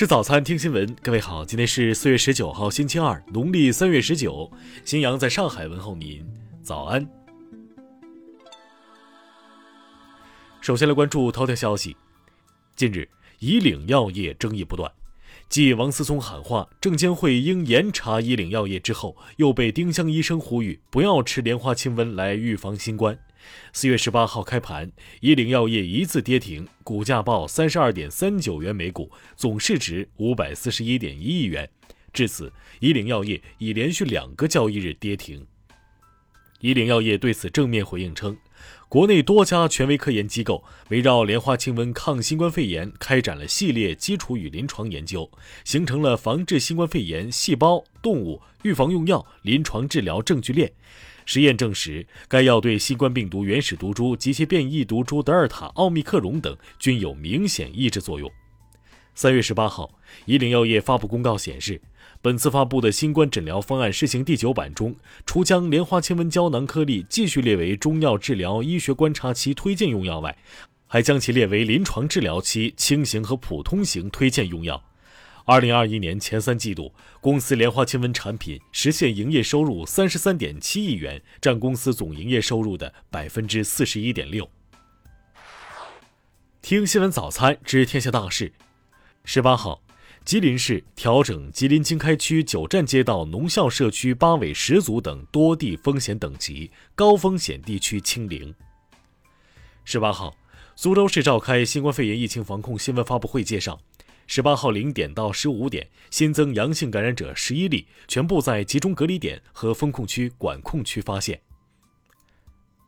吃早餐，听新闻。各位好，今天是4月19号星期二，农历3月19，新阳在上海问候您，早安。首先来关注头条消息。近日，以岭药业争议不断，继王思聪喊话证监会应严查以岭药业之后，又被丁香医生呼吁不要吃莲花清瘟来预防新冠。4月18号开盘，以岭药业一字跌停，股价报 32.39 元每股，总市值 541.1 亿元。至此，以岭药业已连续2个交易日跌停。以岭药业对此正面回应称，国内多家权威科研机构围绕莲花清瘟抗新冠肺炎开展了系列基础与临床研究，形成了防治新冠肺炎细胞、动物、预防用药、临床治疗证据链。实验证实，该药对新冠病毒原始毒株及其变异毒株德尔塔、奥密克戎等均有明显抑制作用。3月18号，以岭药业发布公告显示，本次发布的新冠诊疗方案试行第9版中，除将莲花清瘟胶囊颗粒继续列为中药治疗医学观察期推荐用药外，还将其列为临床治疗期轻型和普通型推荐用药。2021年前3季度，公司莲花清瘟产品实现营业收入 33.7 亿元，占公司总营业收入的 41.6%。 听新闻早餐，知天下大事。18号，吉林市调整吉林经开区9站街道农校社区8委10组等多地风险等级，高风险地区清零。18号，苏州市召开新冠肺炎疫情防控新闻发布会，介绍18号0点到15点新增阳性感染者11例，全部在集中隔离点和封控区、管控区发现。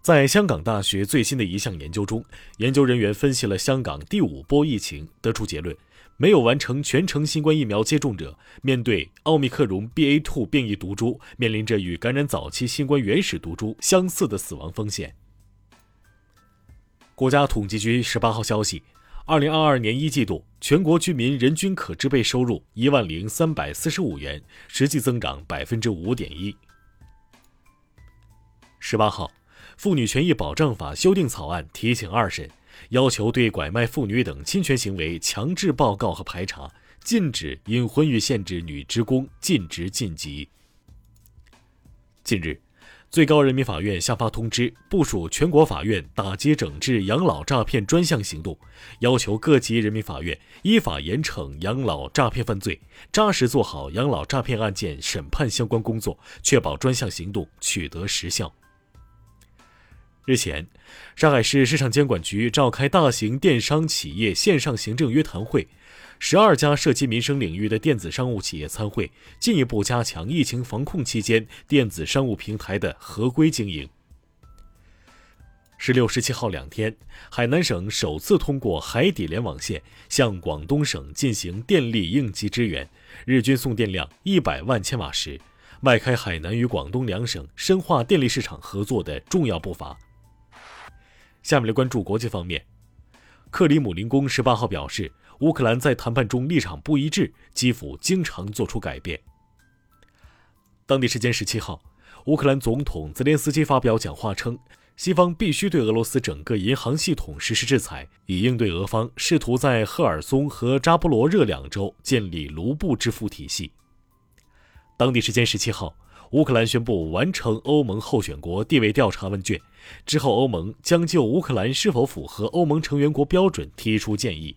在香港大学最新的一项研究中，研究人员分析了香港第5波疫情，得出结论，没有完成全程新冠疫苗接种者，面对奥密克戎 BA.2 变异毒株，面临着与感染早期新冠原始毒株相似的死亡风险。国家统计局18号消息，2022年1季度全国居民人均可支配收入10345元，实际增长 5.1%。 18号，妇女权益保障法修订草案提请2审，要求对拐卖妇女等侵权行为强制报告和排查，禁止因婚育限制女职工尽职尽责。近日，最高人民法院下发通知，部署全国法院打击整治养老诈骗专项行动，要求各级人民法院依法严惩养老诈骗犯罪，扎实做好养老诈骗案件审判相关工作，确保专项行动取得实效。日前，上海市市场监管局召开大型电商企业线上行政约谈会，12家涉及民生领域的电子商务企业参会，进一步加强疫情防控期间电子商务平台的合规经营。16、17号2天，海南省首次通过海底联网线向广东省进行电力应急支援，日均送电量100万千瓦时，迈开海南与广东2省深化电力市场合作的重要步伐。下面来关注国际方面。克里姆林宫18号表示，乌克兰在谈判中立场不一致，基辅经常做出改变。当地时间17号，乌克兰总统泽连斯基发表讲话称，西方必须对俄罗斯整个银行系统实施制裁，以应对俄方试图在赫尔松和扎波罗热2州建立卢布支付体系。当地时间17号，乌克兰宣布完成欧盟候选国地位调查问卷，之后欧盟将就乌克兰是否符合欧盟成员国标准提出建议。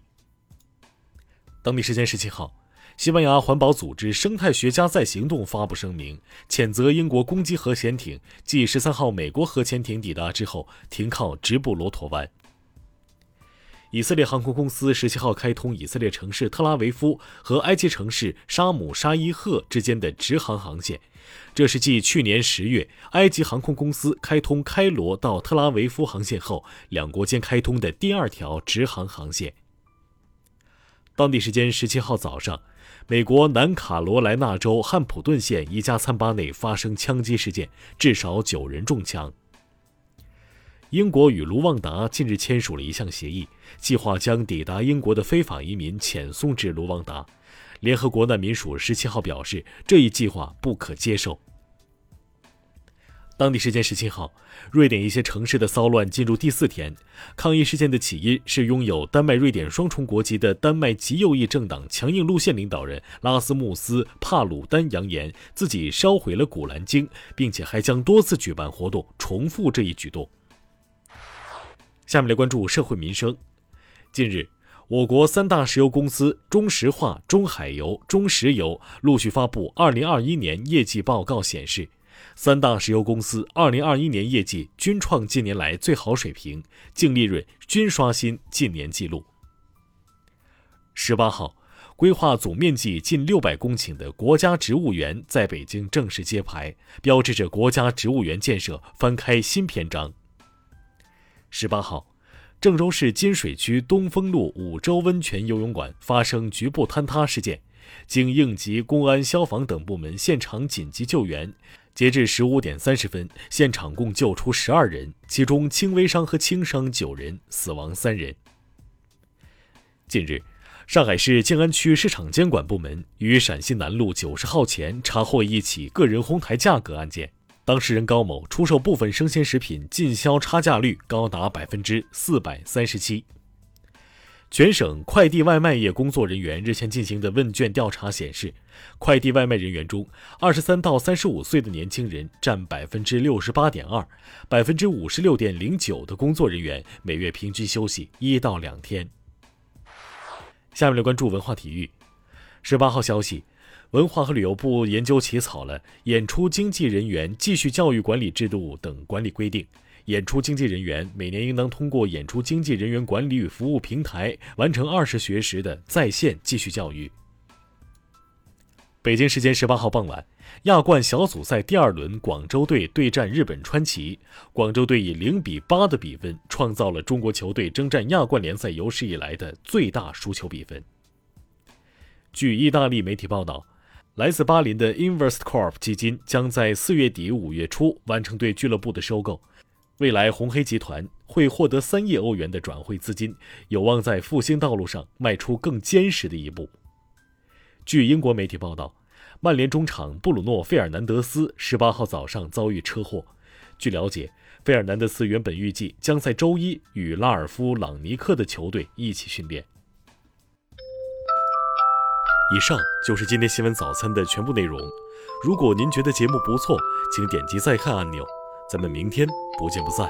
当地时间17号，西班牙环保组织生态学家在行动发布声明，谴责英国攻击核潜艇继13号美国核潜艇抵达之后停靠直布罗陀湾。以色列航空公司17号开通以色列城市特拉维夫和埃及城市沙姆沙伊赫之间的直航航线，这是继去年10月埃及航空公司开通开罗到特拉维夫航线后，两国间开通的第2条直航航线。当地时间17号早上，美国南卡罗来纳州汉普顿县一家餐吧内发生枪击事件，至少9人中枪。英国与卢旺达近日签署了一项协议，计划将抵达英国的非法移民遣送至卢旺达。联合国难民署17号表示，这一计划不可接受。当地时间17号，瑞典一些城市的骚乱进入第4天。抗议事件的起因是拥有丹麦瑞典双重国籍的丹麦极右翼政党强硬路线领导人拉斯穆斯·帕鲁丹扬言自己烧毁了古兰经，并且还将多次举办活动重复这一举动。下面来关注社会民生。近日，我国3大石油公司中石化、中海油、中石油陆续发布2021年业绩报告，显示3大石油公司2021年业绩均创近年来最好水平，净利润均刷新近年纪录。18号，规划总面积近600公顷的国家植物园在北京正式揭牌，标志着国家植物园建设翻开新篇章。18号，郑州市金水区东风路5洲温泉游泳馆发生局部坍塌事件，经应急、公安、消防等部门现场紧急救援，截至15点30分，现场共救出12人，其中轻微伤和轻伤9人，死亡3人。近日，上海市静安区市场监管部门于陕西南路90号前查获一起个人哄抬价格案件。当事人高某出售部分生鲜食品进销差价率高达 437%。 全省快递外卖业工作人员日前进行的问卷调查显示，快递外卖人员中23到35岁的年轻人占 68.2%， 56.09% 的工作人员每月平均休息1到2天。下面来关注文化体育。18号消息，文化和旅游部研究起草了《演出经纪人员继续教育管理制度》等管理规定，演出经纪人员每年应当通过演出经纪人员管理与服务平台完成20学时的在线继续教育。北京时间18号傍晚，亚冠小组赛第2轮，广州队对战日本川崎，广州队以0-8的比分创造了中国球队征战亚冠联赛有史以来的最大输球比分。据意大利媒体报道，来自巴林的 Investcorp 基金将在4月底5月初完成对俱乐部的收购，未来红黑集团会获得3亿欧元的转会资金，有望在复兴道路上迈出更坚实的一步。据英国媒体报道，曼联中场布鲁诺·费尔南德斯18号早上遭遇车祸。据了解，费尔南德斯原本预计将在周1与拉尔夫·朗尼克的球队一起训练。以上就是今天新闻早餐的全部内容。如果您觉得节目不错，请点击再看按钮。咱们明天不见不散。